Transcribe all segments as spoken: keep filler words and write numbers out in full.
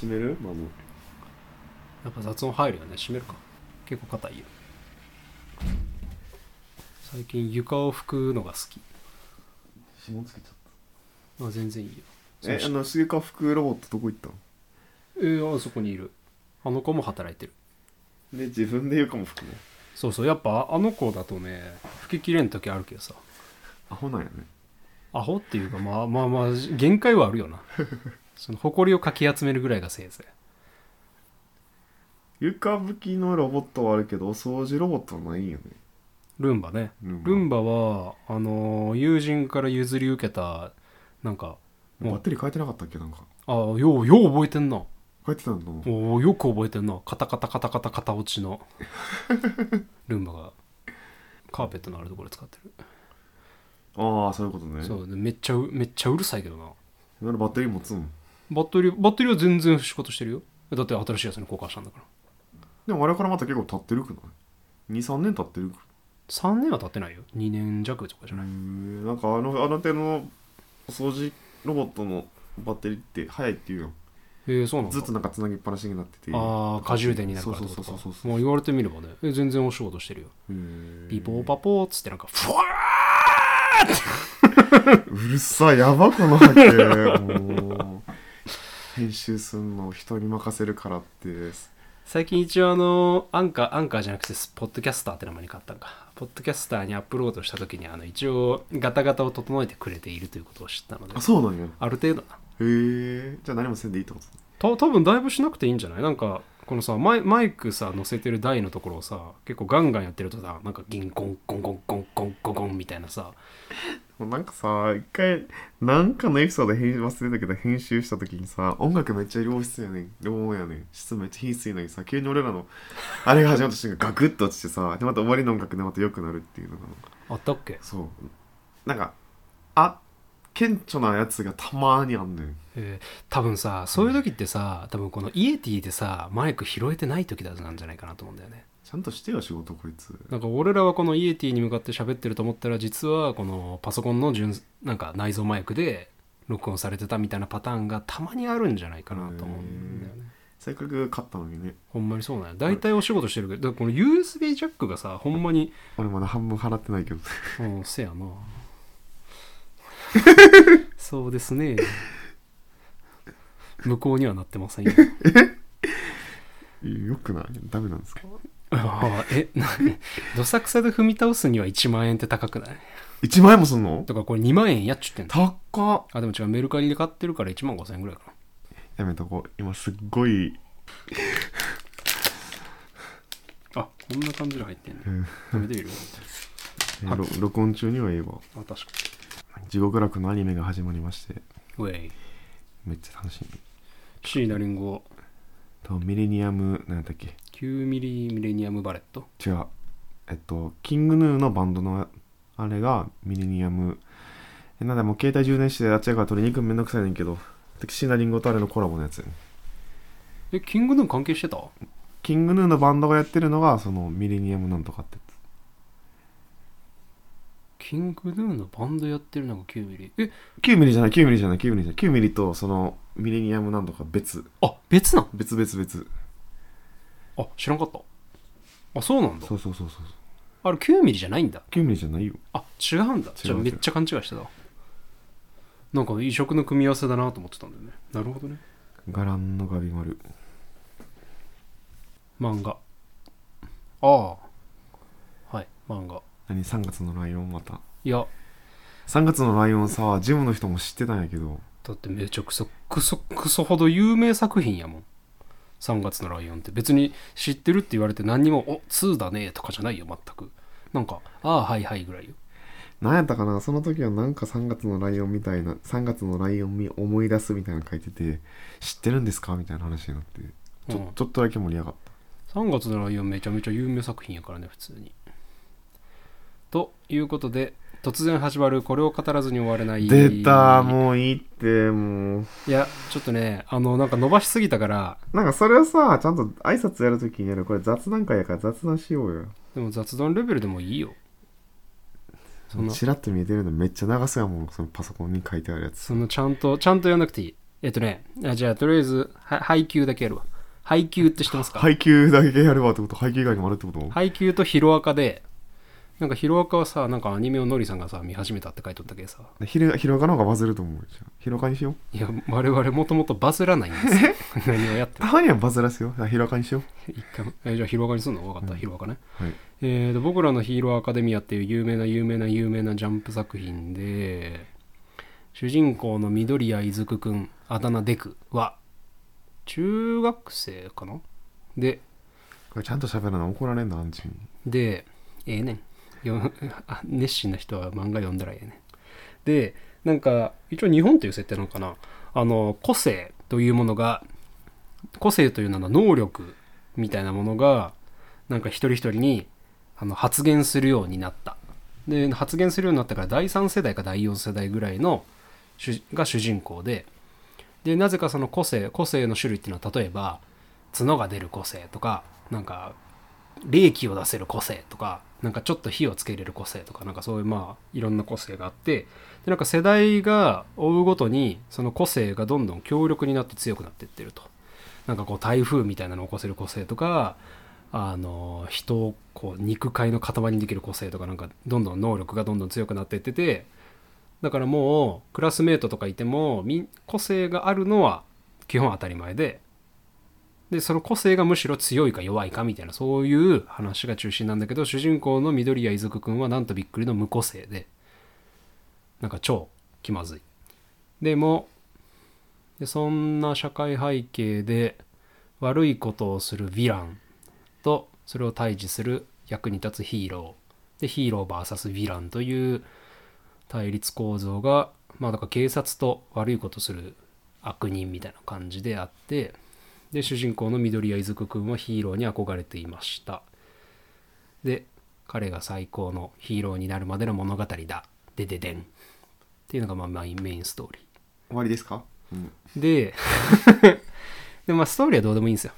閉める？まずやっぱ雑音入るよね。閉めるか。結構硬いよ。最近床を拭くのが好き。指紋つけちゃった。まあ全然いいよ。え、あの床拭くロボットどこ行ったの？えー、あそこにいる。あの子も働いてる。で自分で床も拭くね。そうそう、やっぱあの子だとね、拭ききれん時あるけどさ。アホなんやね。アホっていうか、まあまあまあ限界はあるよな。その埃をかき集めるぐらいがせいぜい。床拭きのロボットはあるけど、お掃除ロボットはないよね。ルンバね。ルンバ、ルンバはあの友人から譲り受けたなんか。バッテリー変えてなかったっけなんか。ああ、ようよう覚えてんな。変えてたの。おー、よく覚えてんな。カタカタカタカタカタ落ちのルンバがカーペットのあるところで使ってる。ああ、そういうことね。そう、めっちゃめっちゃうるさいけどな。ならバッテリー持つん。バッテリーバッテリーは全然仕事してるよ。だって新しいやつに交換したんだから。でもあれからまた結構経ってるくない？ にさんねん経ってるく。さんねんは経ってないよ。にねんじゃくとかじゃない。なんかあのあの手の掃除ロボットのバッテリーって早いって言うよ。えー、そうなんだ。ずっとなんかつなぎっぱなしになってて。ああ、過充電になるからってことか。そうそうそうそうそう。もう言われてみればね、え全然お仕事してるよ。ピポーパポーっつってなんかふわーって。うるさい、やばこの波形。編集すんの人に任せるからって。最近一応あのアンカーアンカーじゃなくてポッドキャスターって名前に買ったんか。ポッドキャスターにアップロードした時にあの一応ガタガタを整えてくれているということを知ったので。あ、そうなんや。ある程度な。へえ。じゃあ何もせんでいいってこと？た多分だいぶしなくていいんじゃない？なんかこのさマイ、マイクさ乗せてる台のところをさ結構ガンガンやってるとさなんかギンコンコンコンコンコンコンコンみたいなさ。なんかさ一回なんかのエピソード忘れたけど編集した時にさ音楽めっちゃ良質やねん良音やねん質めっちゃ品質いいのにさ急に俺らのあれが始まった瞬間ガクッと落ちてさでまた終わりの音楽でまた良くなるっていうのがあったっけ。そうなんかあ顕著なやつがたまーにあんねん、えー、多分さそういう時ってさ、うん、多分このイエティでさマイク拾えてない時だなんじゃないかなと思うんだよね。ちゃんとしてよ仕事こいつ。なんか俺らはこのイエティに向かって喋ってると思ったら実はこのパソコンの純なんか内蔵マイクで録音されてたみたいなパターンがたまにあるんじゃないかなと思うんだよね。せっかく買ったのにね。ほんまにそうなんや。大体お仕事してるけど、だからこの ユーエスビー ジャックがさほんまに俺まだ半分払ってないけどうん、せやなそうですね無効にはなってませんよえよくないダメなんですかあえなどさくさで踏み倒すにはいちまんえんって高くない？ いち 万円もすんの？だからこれにまんえんやっちゅってんの。高っ。あでも違うメルカリで買ってるからいちまんごせんえんぐらいかな。やめとこう今すっごいあこんな感じで入ってんね、うん、やめてみる録音中には言えばあ確かに地獄楽のアニメが始まりましてウェイめっちゃ楽しみ。椎名林檎とミレニアム何だっけきゅうミリミレニアムバレット違うえっとキングヌーのバンドのあれがミレニアムなんだもう携帯充電してあっちやから取りに行くのめんどくさいねんけど椎名林檎とあれのコラボのやつ、ね、えキングヌー関係してた？キングヌーのバンドがやってるのがそのミレニアムなんとかってキングヌーのバンドやってるのがきゅうミリえきゅうミリじゃないきゅうミリじゃないきゅうミリじゃないきゅうミリとそのミレニアムなんとか別あ別なん別別別あ知らんかったあそうなんだそうそうそうそうあれきゅうミリじゃないんだきゅうミリじゃないよあ違うんだじゃあめっちゃ勘違いしてたなんか異色の組み合わせだなと思ってたんだよね。なるほどね。ガランのガビマル漫画ああはい漫画何さんがつのライオンまたいやさんがつのライオンさジムの人も知ってたんやけどだってめちゃくそくそくそほど有名作品やもん。さんがつのライオンって別に知ってるって言われて何にもおにだねとかじゃないよ全くなんかああはいはいぐらいよ。なんやったかなその時はなんかさんがつのライオンみたいなさんがつのライオンみ思い出すみたいなの書いてて知ってるんですかみたいな話になってち ょ,、うん、ちょっとだけ盛り上がった。さんがつのライオンめちゃめちゃ有名作品やからね普通に。ということで突然始まるこれを語らずに終われない出たもういいってもういやちょっとねあのなんか伸ばしすぎたからなんかそれはさちゃんと挨拶やるときにやるこれ雑談会やから雑談しようよ。でも雑談レベルでもいいよ。そのチラッと見えてるのめっちゃ長そうやもんそのパソコンに書いてあるやつ。そのちゃんとちゃんとやんなくていいえっとね、じゃあとりあえず配給だけやるわ。配給って知ってますか？配給だけやればってこと、配給以外にもあるってこと？配給とヒロアカで、なんかヒロアカはさ、なんかアニメをノリさんがさ見始めたって書いとったけどさ、ヒロアカの方がバズると思うじゃん。ヒロアカにしよう。いや我々もともとバズらないんですよ何をやってる。たまにはバズらすよ。ヒロアカにしよう一回。えじゃあヒロアカにするの？分かった、うん、ヒロアカね、はい。えーと、僕らのヒーローアカデミアっていう有名な有名な有名なジャンプ作品で、主人公の緑谷いずくくん、あだ名デクは中学生かなで、これちゃんと喋るの怒られんのアンチに。で、ええー、ねん熱心な人は漫画読んだらええね。で、なんか一応日本という設定なのかな、あの個性というものが、個性というのは能力みたいなものがなんか一人一人にあの発言するようになった。で、発言するようになったからだいさん世代かだいよん世代ぐらいのが主人公で、でなぜかその個性個性の種類っていうのは、例えば角が出る個性とか、なんか冷気を出せる個性とか、なんかちょっと火をつけれる個性とか、なんかそういうまあいろんな個性があって、でなんか世代が追うごとにその個性がどんどん強力になって強くなっていってると。なんかこう台風みたいなのを起こせる個性とか、あの人をこう肉塊の塊にできる個性とか、なんかどんどん能力がどんどん強くなっていってて、だからもうクラスメートとかいても個性があるのは基本当たり前で、でその個性がむしろ強いか弱いかみたいな、そういう話が中心なんだけど、主人公の緑谷いずくくんはなんとびっくりの無個性で、なんか超気まずい。でもでそんな社会背景で悪いことをするヴィランと、それを対峙する役に立つヒーローで、ヒーロー ブイエス ヴィランという対立構造が、まあだから警察と悪いことする悪人みたいな感じであって、で主人公の緑谷いずくくんはヒーローに憧れていました。で彼が最高のヒーローになるまでの物語だでででんっていうのがまあメイン、メインストーリー。終わりですか、うん、ででまあストーリーはどうでもいいんですよ。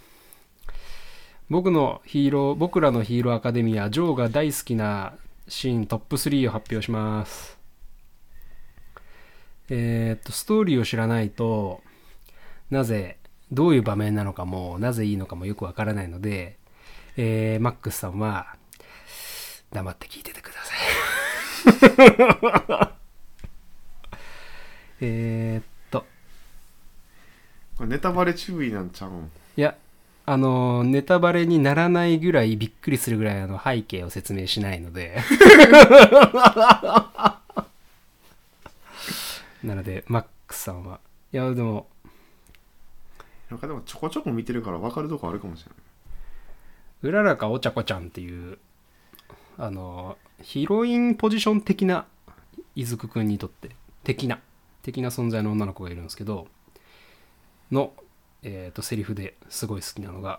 僕のヒーロー僕らのヒーローアカデミア、ジョーが大好きなシーントップスリーを発表します。えー、っとストーリーを知らないと、なぜどういう場面なのかも、なぜいいのかもよくわからないので、えー、マックスさんは黙って聞いててくださいえっとこれネタバレ注意なんちゃうんいや、あのネタバレにならないぐらい、びっくりするぐらいあの背景を説明しないのでなのでマックスさんは、いやでもなんかでもちょこちょこ見てるから分かるとこあるかもしれない。うららかおちゃこちゃんっていうあのヒロインポジション的ないずくくんにとって的な的な存在の女の子がいるんですけどの、えー、とセリフですごい好きなのが、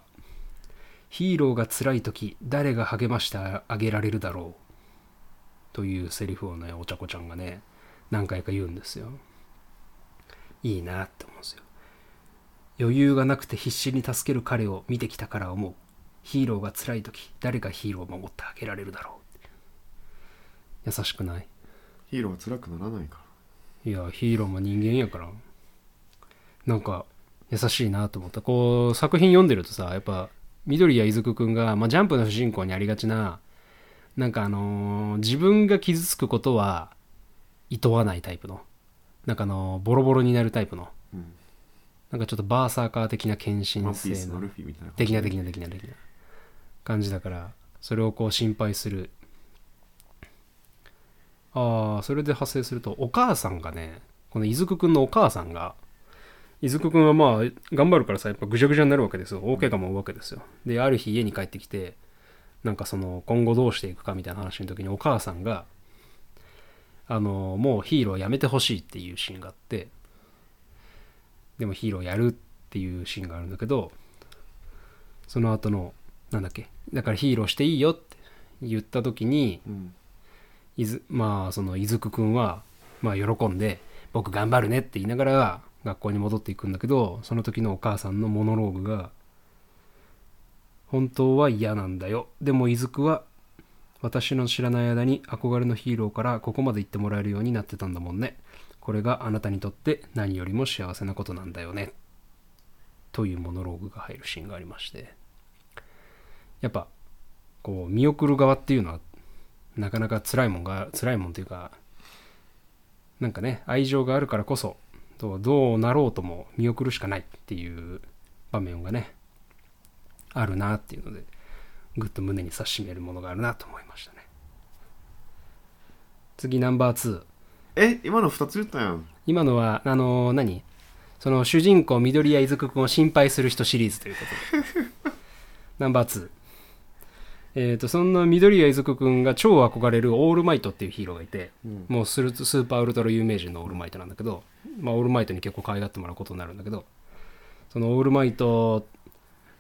ヒーローが辛い時誰が励ましてあげられるだろうというセリフをね、おちゃこちゃんがね何回か言うんですよ。いいなって思うんですよ。余裕がなくて必死に助ける彼を見てきたから思う。ヒーローが辛い時誰がヒーローを守ってあげられるだろう。優しくない？ヒーローは辛くならないから。いやヒーローも人間やから、なんか優しいなと思った。こう作品読んでるとさ、やっぱ緑谷いずくくんが、まあ、ジャンプの主人公にありがちな、なんかあのー、自分が傷つくことは厭わないタイプの、なんかあのー、ボロボロになるタイプの、うん、なんかちょっとバーサーカー的な献身性の的な的な的な的な感じだから、それをこう心配する。ああ、それで発生すると、お母さんがね、このいずくくんのお母さんが、いずくくんはまあ頑張るからさ、やっぱぐちゃぐちゃになるわけですよ。大怪我も負うわけですよ。である日家に帰ってきて、なんかその今後どうしていくかみたいな話の時に、お母さんがあのもうヒーローやめてほしいっていうシーンがあって、でもヒーローやるっていうシーンがあるんだけど、その後のなんだっけ、だからヒーローしていいよって言った時に、うん、いずまあそのいずくくんはまあ喜んで僕頑張るねって言いながら学校に戻っていくんだけど、その時のお母さんのモノローグが、本当は嫌なんだよ、でもいずくは私の知らない間に憧れのヒーローからここまで行ってもらえるようになってたんだもんね。これがあなたにとって何よりも幸せなことなんだよね、というモノローグが入るシーンがありまして、やっぱこう見送る側っていうのはなかなか辛いもんが辛いもんというか、なんかね、愛情があるからこそどうなろうとも見送るしかないっていう場面がねあるなっていうので、ぐっと胸に差し締めるものがあるなと思いましたね。次ナンバーツー。え、今のふたつ言ったやん。今のはあのー、何その主人公緑谷出久くんを心配する人シリーズということでナンバーツー、えー、とそんな緑谷出久くんが超憧れるオールマイトっていうヒーローがいて、うん、もうスルスーパーウルトラ有名人のオールマイトなんだけど、まあ、オールマイトに結構可愛がってもらうことになるんだけど、そのオールマイト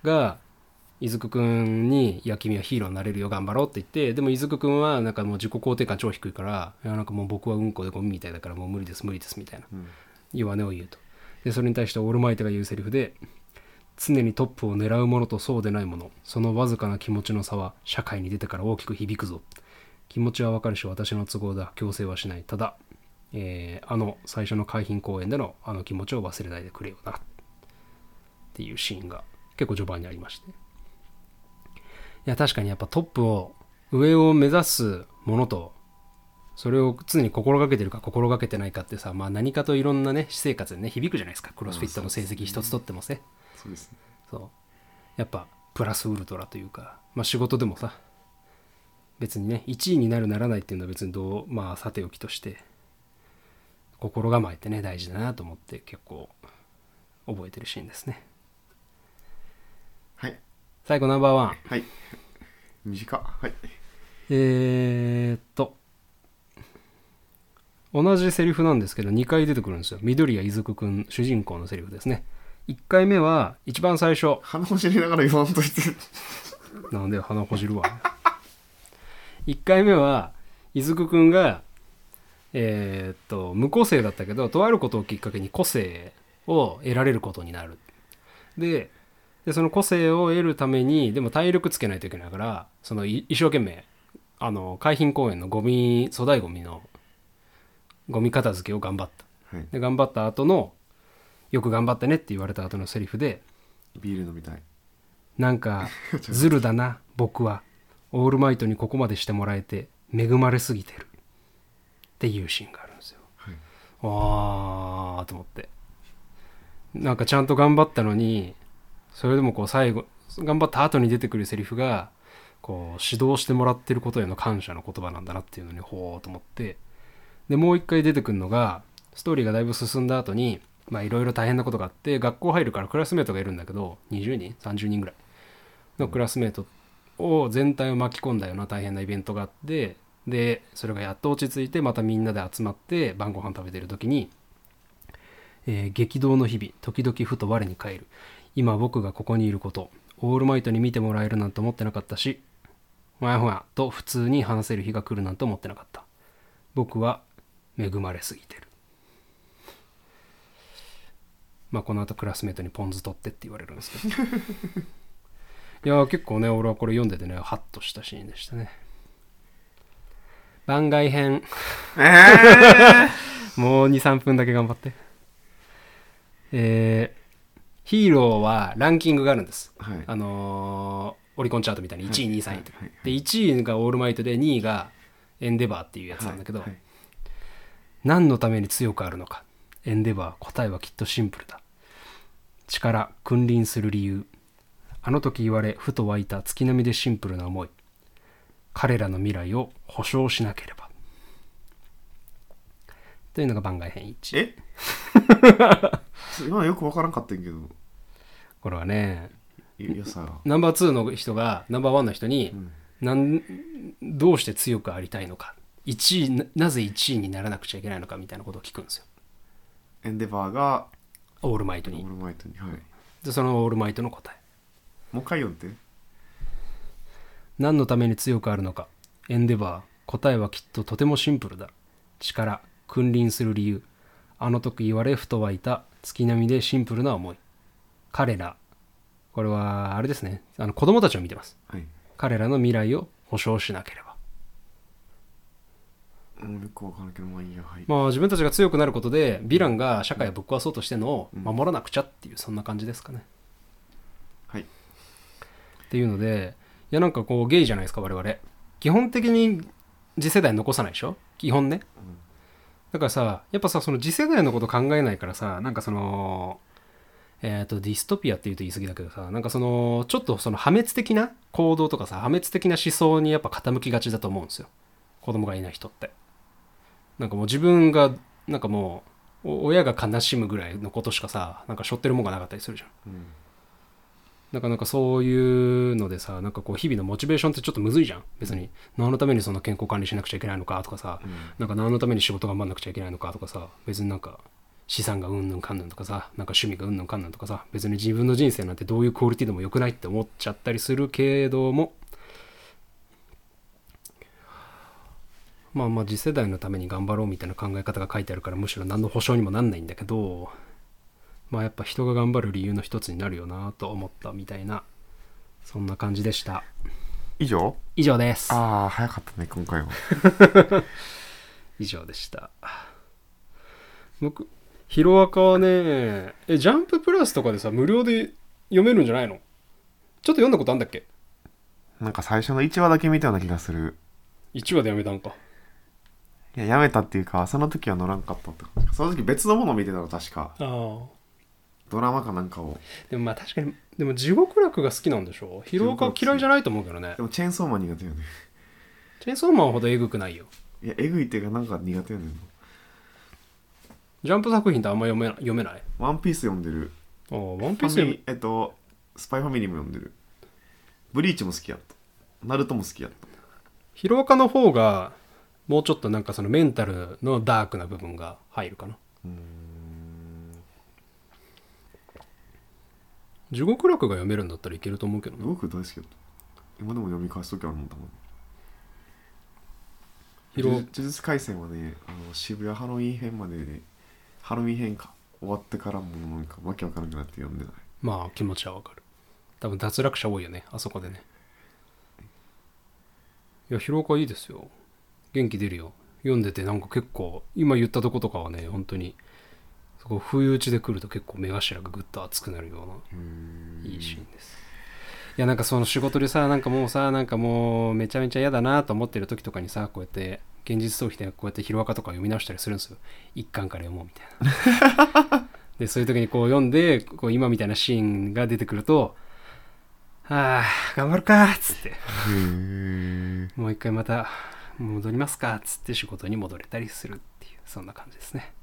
が出久くんに、いや君はヒーローになれるよ頑張ろうって言って、でも出久くんはなんかもう自己肯定感超低いから、いやなんかもう僕はうんこでゴミみたいだからもう無理です無理ですみたいな、うん、弱音を言うと。でそれに対してオールマイトが言うセリフで、常にトップを狙うものとそうでないもの、そのわずかな気持ちの差は社会に出てから大きく響くぞ。気持ちはわかるし私の都合だ、強制はしない。ただ、えー、あの最初の海浜公園でのあの気持ちを忘れないでくれよなっていうシーンが結構序盤にありまして、いや確かにやっぱトップを上を目指すものと、それを常に心がけてるか心がけてないかってさ、まあ何かといろんなね私生活でね響くじゃないですか。クロスフィットの成績一つとってもね、そうですね、そうやっぱプラスウルトラというか、まあ、仕事でもさ別にねいちいになるならないっていうのは別にどう、まあ、さておきとして心構えってね大事だなと思って結構覚えてるシーンですね。はい、最後ナンバーワン。はい、短っ。はい、えーっと同じセリフなんですけどにかい出てくるんですよ。緑谷出久くん主人公のセリフですね。いっかいめは一番最初、鼻ほじりながら言わんといてなんで鼻ほじるわいっかいめは出久くんがえー、っと無個性だったけどとあることをきっかけに個性を得られることになる。 で, でその個性を得るためにでも体力つけないといけないから、その一生懸命あの海浜公園のゴミ粗大ゴミのゴミ片付けを頑張った、はい、で頑張った後のよく頑張ってねって言われた後のセリフで、ビール飲みたい、なんかズルだな僕はオールマイトにここまでしてもらえて恵まれすぎてるっていうシーンがあるんですよ、はい、あーと思って、なんかちゃんと頑張ったのにそれでもこう最後頑張った後に出てくるセリフがこう指導してもらってることへの感謝の言葉なんだなっていうのにほーと思って、でもう一回出てくるのがストーリーがだいぶ進んだ後にまあいろいろ大変なことがあって学校入るからクラスメートがいるんだけどにじゅうにんさんじゅうにんぐらいのクラスメートを全体を巻き込んだような大変なイベントがあって、でそれがやっと落ち着いてまたみんなで集まって晩ご飯食べてる時に、えー、激動の日々時々ふと我に返る、今僕がここにいること、オールマイトに見てもらえるなんて思ってなかったし、ほやほやと普通に話せる日が来るなんて思ってなかった、僕は恵まれすぎてる。まあ、この後クラスメートにポン酢取ってって言われるんですけどいや結構ね俺はこれ読んでてねハッとしたシーンでしたね。番外編えーもう にさんぷんだけ頑張って。えー、ヒーローはランキングがあるんです、はい、あのー、オリコンチャートみたいにいちいにいさんいとか、はい、でいちいがオールマイトでにいがエンデバーっていうやつなんだけど、はいはい、何のために強くあるのか、エンデバー、答えはきっとシンプルだ、力、君臨する理由、あの時言われふと湧いた月並みでシンプルな思い、彼らの未来を保証しなければ、というのが番外編いち。え今よくわからんかったんけど、これはねナンバーツーの人がナンバーワンの人に、うん、なんどうして強くありたいのか、いちい な, なぜいちいにならなくちゃいけないのかみたいなことを聞くんですよ。エンデバーがオールマイトに、オールマイトに、はい、でそのオールマイトの答えもう一回読んで、何のために強くあるのか、エンデバー、答えはきっととてもシンプルだ、力、君臨する理由、あの時言われふと湧いた月並みでシンプルな思い、彼ら、これはあれですね、あの子供たちを見てます、はい、彼らの未来を保証しなければ、よくわからんけど、まあいいや、はい。まあ自分たちが強くなることでヴィランが社会をぶっ壊そうとしてのを守らなくちゃっていう、そんな感じですかね。はい。っていうので、いやなんかこうゲイじゃないですか我々。基本的に次世代残さないでしょ。基本ね。うん、だからさ、やっぱさその次世代のこと考えないからさ、なんかそのえっとディストピアって言うと言い過ぎだけどさ、なんかそのちょっとその破滅的な行動とかさ、破滅的な思想にやっぱ傾きがちだと思うんですよ。子供がいない人って。なんかもう自分がなんかもう親が悲しむぐらいのことしかさなんか背負ってるもんがなかったりするじゃん、うん、なかなかそういうのでさなんかこう日々のモチベーションってちょっとむずいじゃん別に、うん、何のためにその健康管理しなくちゃいけないのかとかさ、うん、なんか何のために仕事頑張んなくちゃいけないのかとかさ別になんか資産がうんぬんかんぬんとかさなんか趣味がうんぬんかんぬんとかさ別に自分の人生なんてどういうクオリティでもよくないって思っちゃったりするけどもまあまあ次世代のために頑張ろうみたいな考え方が書いてあるからむしろ何の保証にもなんないんだけどまあやっぱ人が頑張る理由の一つになるよなと思ったみたいなそんな感じでした。以上以上です。ああ早かったね今回は以上でした。僕ヒロアカはねえジャンププラスとかでさ無料で読めるんじゃないの。ちょっと読んだことあんだっけ。なんか最初のいちわだけ見たような気がする。いちわでやめたんか。いや、やめたっていうかその時は乗らんかったって感じ。その時別のものを見てたの確か。ああ。ドラマかなんかを。でもまあ確かにでも地獄楽が好きなんでしょ。ヒロアカ嫌いじゃないと思うけどね。でもチェーンソーマン苦手よね。チェーンソーマンほどエグくないよ。いやエグいっていうかなんか苦手よね。ジャンプ作品ってあんま読めな読めない。ワンピース読んでる。ああワンピース読む。えっとスパイファミリーも読んでる。ブリーチも好きやった。ナルトも好きやった。ヒロアカの方がもうちょっとなんかそのメンタルのダークな部分が入るかな。うーん地獄楽が読めるんだったらいけると思うけどね。地獄大好きだった。今でも読み返すときあるもんだもん。呪術廻戦はねあの渋谷ハロウィン編までねハロウィン編か終わってからもなんかわけわからなくなって読んでない。まあ気持ちはわかる。多分脱落者多いよねあそこでね。いや、ヒロアカいいですよ。元気出るよ。読んでてなんか結構、今言ったとことかはね、本当に、そこ不意打ちで来ると結構目頭がぐっと熱くなるような、うーんいいシーンです。いや、なんかその仕事でさ、なんかもうさ、なんかもうめちゃめちゃ嫌だなと思ってる時とかにさ、こうやって、現実逃避でこうやってヒロアカとか読み直したりするんですよ。一巻から読もうみたいな。で、そういう時にこう読んで、こう今みたいなシーンが出てくると、ああ頑張るかっつってもう一回また戻りますかっつって仕事に戻れたりするっていうそんな感じですね。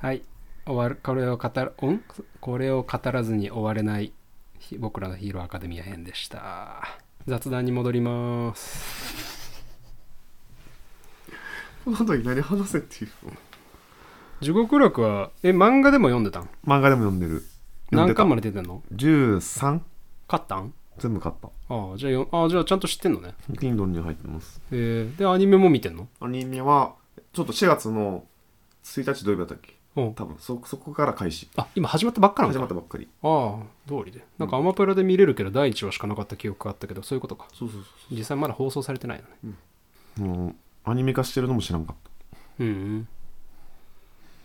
はい終わるこれを語るんこれを語らずに終われない僕らのヒーローアカデミア編でした。雑談に戻ります。まだいなり話せっていう地獄楽はえ漫画でも読んでたん。漫画でも読んでる。何巻まで出てんの じゅうさん 買ったん全部買った。ああじゃあよああじゃあちゃんと知ってんのね。 Kindle に入ってます。へえー、でアニメも見てんの。アニメはちょっとしがつのついたち土曜日だったっけ。うん多分 そ, そこから開始。あ今始まったばっかなんだ。始まったばっかり。ああ通りでなんかアマプラで見れるけど、うん、だいいちわしかなかった記憶があったけどそういうことか。そうそうそ う, そう実際まだ放送されてないのね。うんもうアニメ化してるのも知らんかった。うん、うん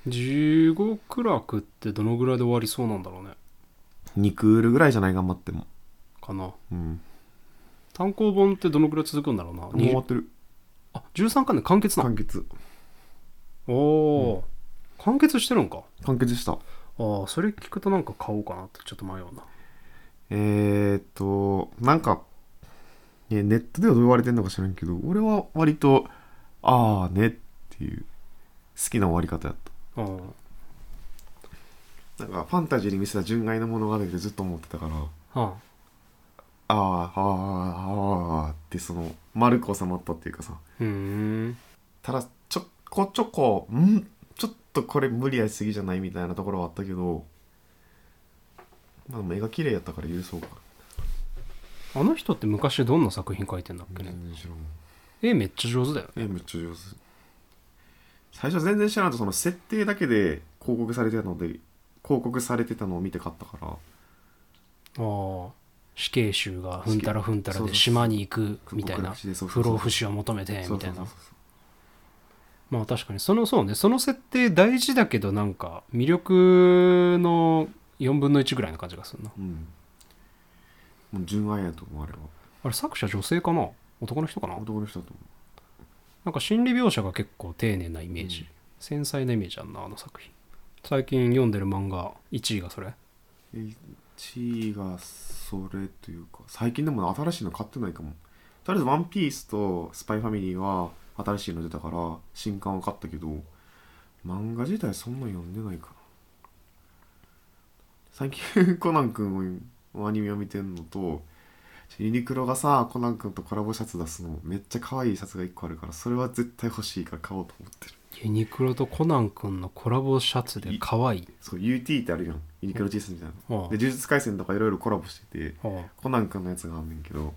地獄楽ってどのぐらいで終わりそうなんだろうね。にクールぐらいじゃない頑張ってもかな。うん単行本ってどのぐらい続くんだろうな。もう終わってる。あじゅうさんかんで完結な。完結おお、うん、完結してるんか。完結した。ああそれ聞くとなんか買おうかなってちょっと迷うな。えーっとなんかネットではどう言われてんのか知らんけど俺は割とあーねっていう好きな終わり方やった。あなんかファンタジーに見せた純愛の物語でずっと思ってたから、はあああああってその丸く収まったっていうかさ。ふんただちょこちょこんちょっとこれ無理やりすぎじゃないみたいなところはあったけど、まあ、目が綺麗やったから許そうか。あの人って昔どんな作品描いてんだっけね。絵めっちゃ上手だよね。絵めっちゃ上手。最初全然知らないとその設定だけで広告されてたので広告されてたのを見て買ったから。ああ死刑囚がふんたらふんたらで島に行くみたいな、不老不死を求めてみたいな。まあ確かにそのそうね、その設定大事だけど、なんか魅力のよんぶんのいちぐらいの感じがするな。うん。もう純愛やと思うあれは。あれ作者女性かな、男の人かな。男の人だと思う。なんか心理描写が結構丁寧なイメージ、うん、繊細なイメージあんなあの作品。最近読んでる漫画いちいがそれ。いちいがそれというか、最近でも新しいの買ってないかも。とりあえずワンピースとスパイファミリーは新しいの出たから新刊は買ったけど、漫画自体そんな読んでないかな。最近コナン君のアニメを見てんのと、ユニクロがさコナン君とコラボシャツ出すの、めっちゃ可愛いシャツがいっこあるから、それは絶対欲しいから買おうと思ってる。ユニクロとコナン君のコラボシャツで可愛い。そう ユーティー ってあるよ、ユニクロ ジーエス みたいな、うん、で呪術廻戦とかいろいろコラボしてて、うん、コナン君のやつがあんねんけど、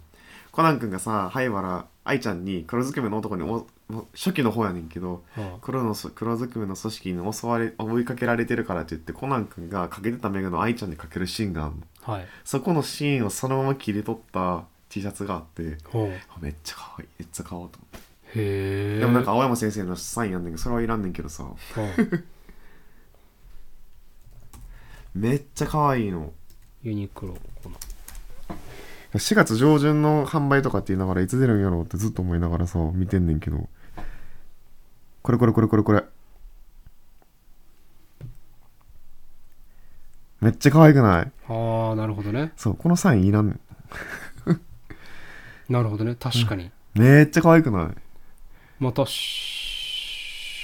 コナン君がさ灰原愛ちゃんに黒ずくめの男にお初期の方やねんけど、うん、黒の黒ずくめの組織に襲われ追いかけられてるからって言って、コナン君がかけてたメガの愛ちゃんにかけるシーンがあるの、はい、そこのシーンをそのまま切り取った T シャツがあって、うん、めっちゃ可愛い、めっちゃ可愛いと思って。へでもなんか青山先生のサインやんねんけど、それはいらんねんけどさ、うん、めっちゃ可愛いのユニクロ。このしがつ上旬の販売とかって言いながら、いつ出るんやろうってずっと思いながらさ見てんねんけど、これこれこれこれこれめっちゃ可愛くない？ああなるほどね。そう、このサインいらんねんなるほどね、確かに、うん、めっちゃ可愛くない？まあ確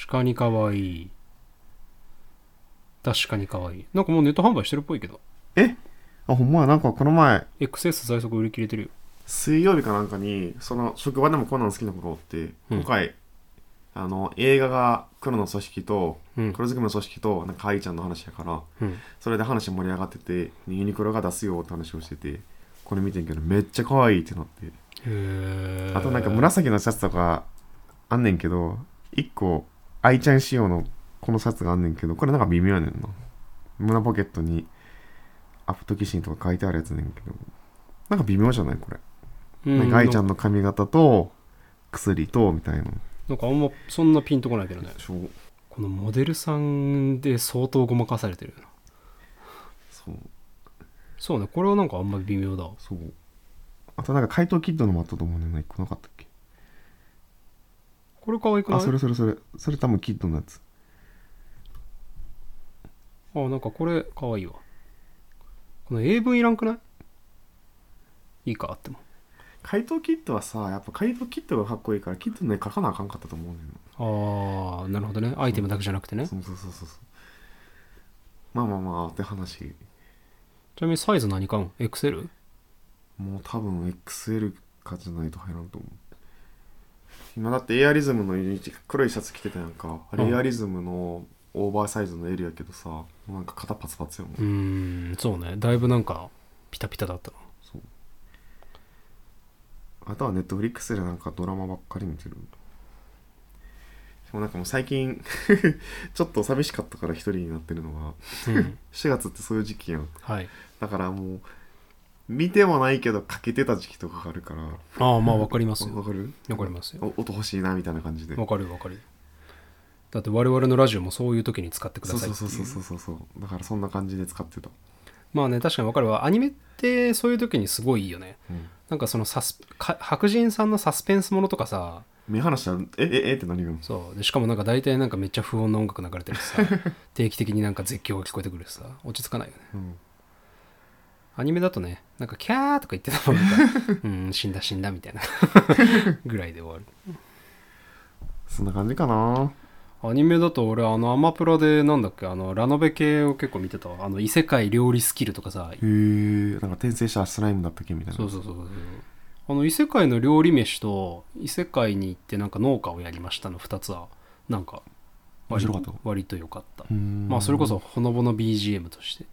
かに可愛い。確かに可愛い。なんかもうネット販売してるっぽいけど。え？あ、ほんまや、なんかこの前 エックスエス 在速売り切れてるよ。水曜日かなんかに、その職場でもコナン好きな子がおって、うん、今回あの映画が黒の組織と、うん、黒ずくめの組織となんか愛ちゃんの話やから、うん、それで話盛り上がってて、ユニクロが出すよって話をしてて、これ見てんけどめっちゃ可愛いってなって、へあとなんか紫のシャツとかあんねんけど、いっこ愛ちゃん仕様のこのシャツがあんねんけど、これなんか微妙やねんな。胸ポケットにアプトキシンとか書いてあるやつねんけど、なんか微妙じゃないこれ、うん、なんか愛ちゃんの髪型と薬とみたいな、なんかあんまそんなピンとこないけどね。このモデルさんで相当ごまかされてるよな。そうそうね、これはなんかあんま微妙だ。そう、あとなんか怪盗キッドのもあったと思うねんな、いっこなかったっけ。これ可愛くない？あ、それそれそれそれ多分キッドのやつ。あ、なんかこれ可愛いわ。この英文いらんくない？いいかあっても。怪盗キッドはさ、やっぱ怪盗キッドがかっこいいからキッドの絵描かなあかんかったと思うねん。ああ、なるほどね。アイテムだけじゃなくてね。そうそうそうそう。まあまあまあって話。ちなみにサイズ何買う？ エックスエル？もう多分 エックスエル かじゃないと入らんと思う。今だってエアリズムの黒いシャツ着てたやんか、あれエアリズムのオーバーサイズの エル やけどさ、なんか肩パツパツやもん。うーん、そうね、だいぶなんかピタピタだったな。そう、あとはネットフリックスでなんかドラマばっかり見てる。でもなんかもう最近ちょっと寂しかったから一人になってるのが、うん、しがつってそういう時期やん、はい、だからもう見てもないけどかけてた時期とかがあるから。ああ、まあわかりますよ。わかる？わかりますよ。音欲しいなみたいな感じで。わかるわかる。だって我々のラジオもそういう時に使ってくださいっていう。そうそうそうそうそう。だからそんな感じで使ってた。まあね、確かにわかるわ。アニメってそういう時にすごいいいよね。うん、なんかそのサスか白人さんのサスペンスものとかさ。目離したらえええって何が。そうで、しかもなんか大体なんかめっちゃ不穏な音楽流れてるしさ、定期的になんか絶叫が聞こえてくるしさ、落ち着かないよね。うん、アニメだとね、なんかキャーとか言ってたもんね。うん、死んだ死んだみたいなぐらいで終わる。そんな感じかな。アニメだと俺あのアマプラでなんだっけ、あのラノベ系を結構見てた。あの異世界料理スキルとかさ。へえ、なんか転生したスライムだったっけみたいな。そうそうそうそう。あの異世界の料理飯と異世界に行ってなんか農家をやりましたのふたつはなんか割と割と良かった。まあそれこそほのぼの ビージーエム として。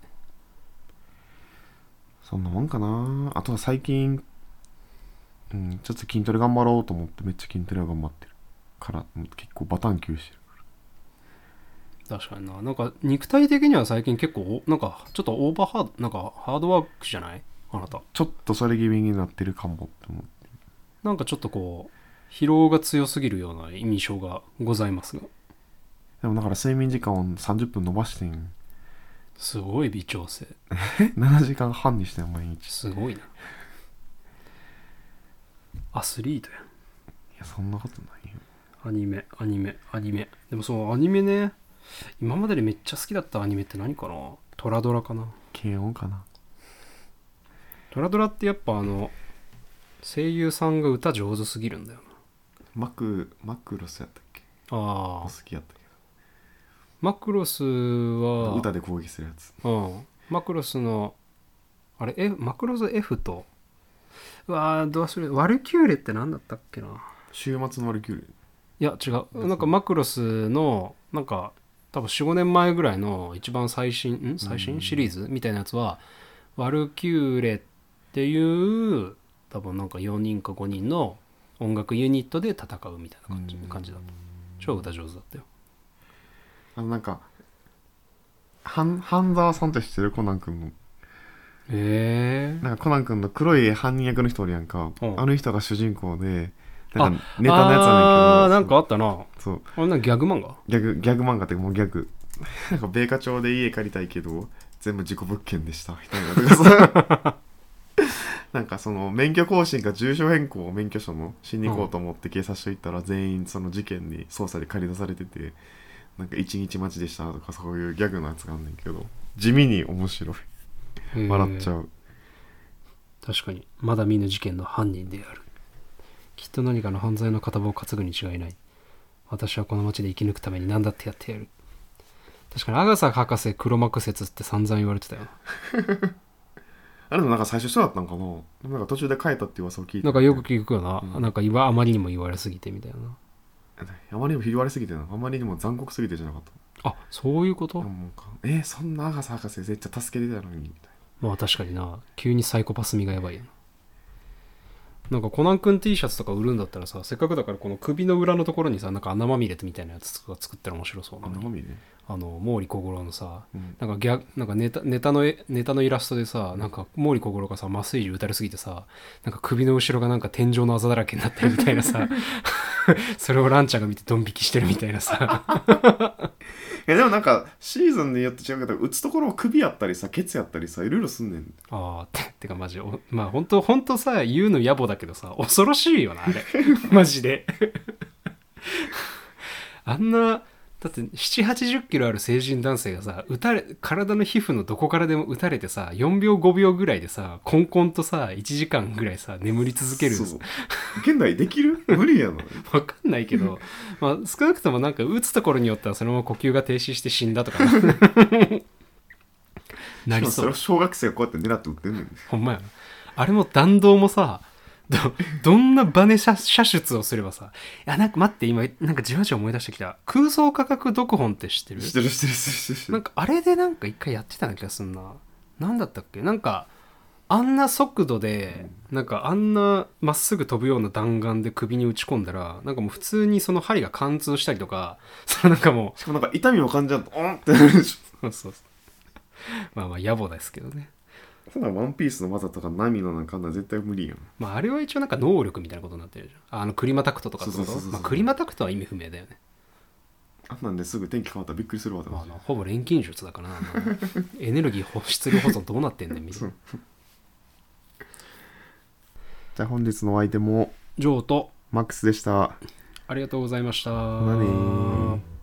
そんなもんかな。あとは最近、うん、ちょっと筋トレ頑張ろうと思ってめっちゃ筋トレ頑張ってるから結構バタンキューしてる。確かにな。なんか肉体的には最近結構なんかちょっとオーバーハード、なんかハードワークじゃない？あなたちょっとそれ気味になってるかもって思って、なんかちょっとこう疲労が強すぎるような印象がございますが、でもだから睡眠時間をさんじゅっぷん伸ばしてん、すごい微調整ななじかんはんにしてん毎日、すごいなアスリートやん。いやそんなことないよ。アニメアニメアニメ、でもそうアニメね、今まででめっちゃ好きだったアニメって何かな、トラドラかな、軽音かな。トラドラってやっぱあの声優さんが歌上手すぎるんだよな。マクマクロスやったっけ。ああ好きやったけど、マクロスは歌で攻撃するやつ。うんマクロスのあれ、F、マクロス F と、うわーどうする、ワルキューレって何だったっけな、週末のワルキューレ。いや違う、なんかマクロスのなんか多分 よんごねんまえぐらいの一番最新ん最新シリーズみたいなやつは、ワルキューレっていう多分なんかよにんかごにんの音楽ユニットで戦うみたいな感じ、感じだった。超歌上手だったよ。あのなんか半沢さんって知ってる、コナン君の。えー、なんかコナン君の黒い犯人役の人おるやんか、うん、あの人が主人公でなんかネタのやつはねんけど、なんかあったな。そうあれなんかギャグ漫画、ギャグギャグ漫画ってもうギャグなんか米花町で家借りたいけど全部事故物件でしたみたいなとかなんかその免許更新か住所変更を免許証のしに行こうと思って警察署行ったら、全員その事件に捜査で借り出されてて、なんか一日待ちでしたとかそういうギャグのやつがあんねんけど、地味に面白い笑っちゃう。確かにまだ見ぬ事件の犯人である、きっと何かの犯罪の片棒を担ぐに違いない、私はこの街で生き抜くために何だってやってやる。確かにアガサ博士黒幕説って散々言われてたよあれでもなんか最初そうだったのかな、でもなんか途中で変えたって噂を聞いて、なんかよく聞くよな、うん、なんかあまりにも言われすぎてみたいな、あまりにも言われすぎてな、あまりにも残酷すぎてじゃなかった。あそういうこと。なんかえー、そんなアガサ博士絶対助けてたのにみたいな。まあ確かにな、急にサイコパス味がやばいやな。なんかコナン君 T シャツとか売るんだったらさ、せっかくだからこの首の裏のところにさ、なんか穴まみれみたいなやつとか作ったら面白そうなのに。穴まみれ、あの毛利小五郎のさ、うん、なんかギャなんかネタネタのネタのイラストでさ、なんか毛利小五郎がさ麻酔銃打たれすぎてさ、なんか首の後ろがなんか天井のあざだらけになってるみたいなさそれをランちゃんが見てドン引きしてるみたいなさいやでもなんかシーズンによって違うけど、打つところを首やったりさケツやったりさ、いろいろすんねん。ああてかマジお、まあ本当本当さ言うの野暮だけどさ、恐ろしいよなあれマジであんなだってななじゅう、はちじゅっキロある成人男性がさ、打たれ体の皮膚のどこからでも打たれてさ、よんびょうごびょうぐらいでさコンコンとさいちじかんぐらいさ眠り続ける。そう現代できる無理やの分かんないけど、まあ、少なくともなんか打つところによってはそのまま呼吸が停止して死んだとかなりそう。それを小学生がこうやって狙って打ってんのよ。ほんまやな。あれも弾道もさど, どんなバネ射出をすればさ、いやなんか待って今なんかじわじわ思い出してきた、空想科学読本って知ってる？知ってる知ってる知ってる。なんかあれでなんか一回やってたな気がすんな。なんだったっけ？なんかあんな速度でなんかあんなまっすぐ飛ぶような弾丸で首に打ち込んだら、なんかもう普通にその針が貫通したりとか、そのなんかもうしかもなんか痛みを感じちゃうとオンってそうそう。まあまあ野暮ですけどね。そんなワンピースの技とかナミのなんかあんな絶対無理やん。まああれは一応なんか能力みたいなことになってるじゃん。あのクリマタクトとかってこと。そうそうそうそう、まあ、クリマタクトは意味不明だよね。あんなんですぐ天気変わったらびっくりするわ。まあ、ほぼ錬金術だからなエネルギー保質量保存どうなってんねんみたいなじゃあ本日のお相手もジョーとマックスでした。ありがとうございました。まあねー。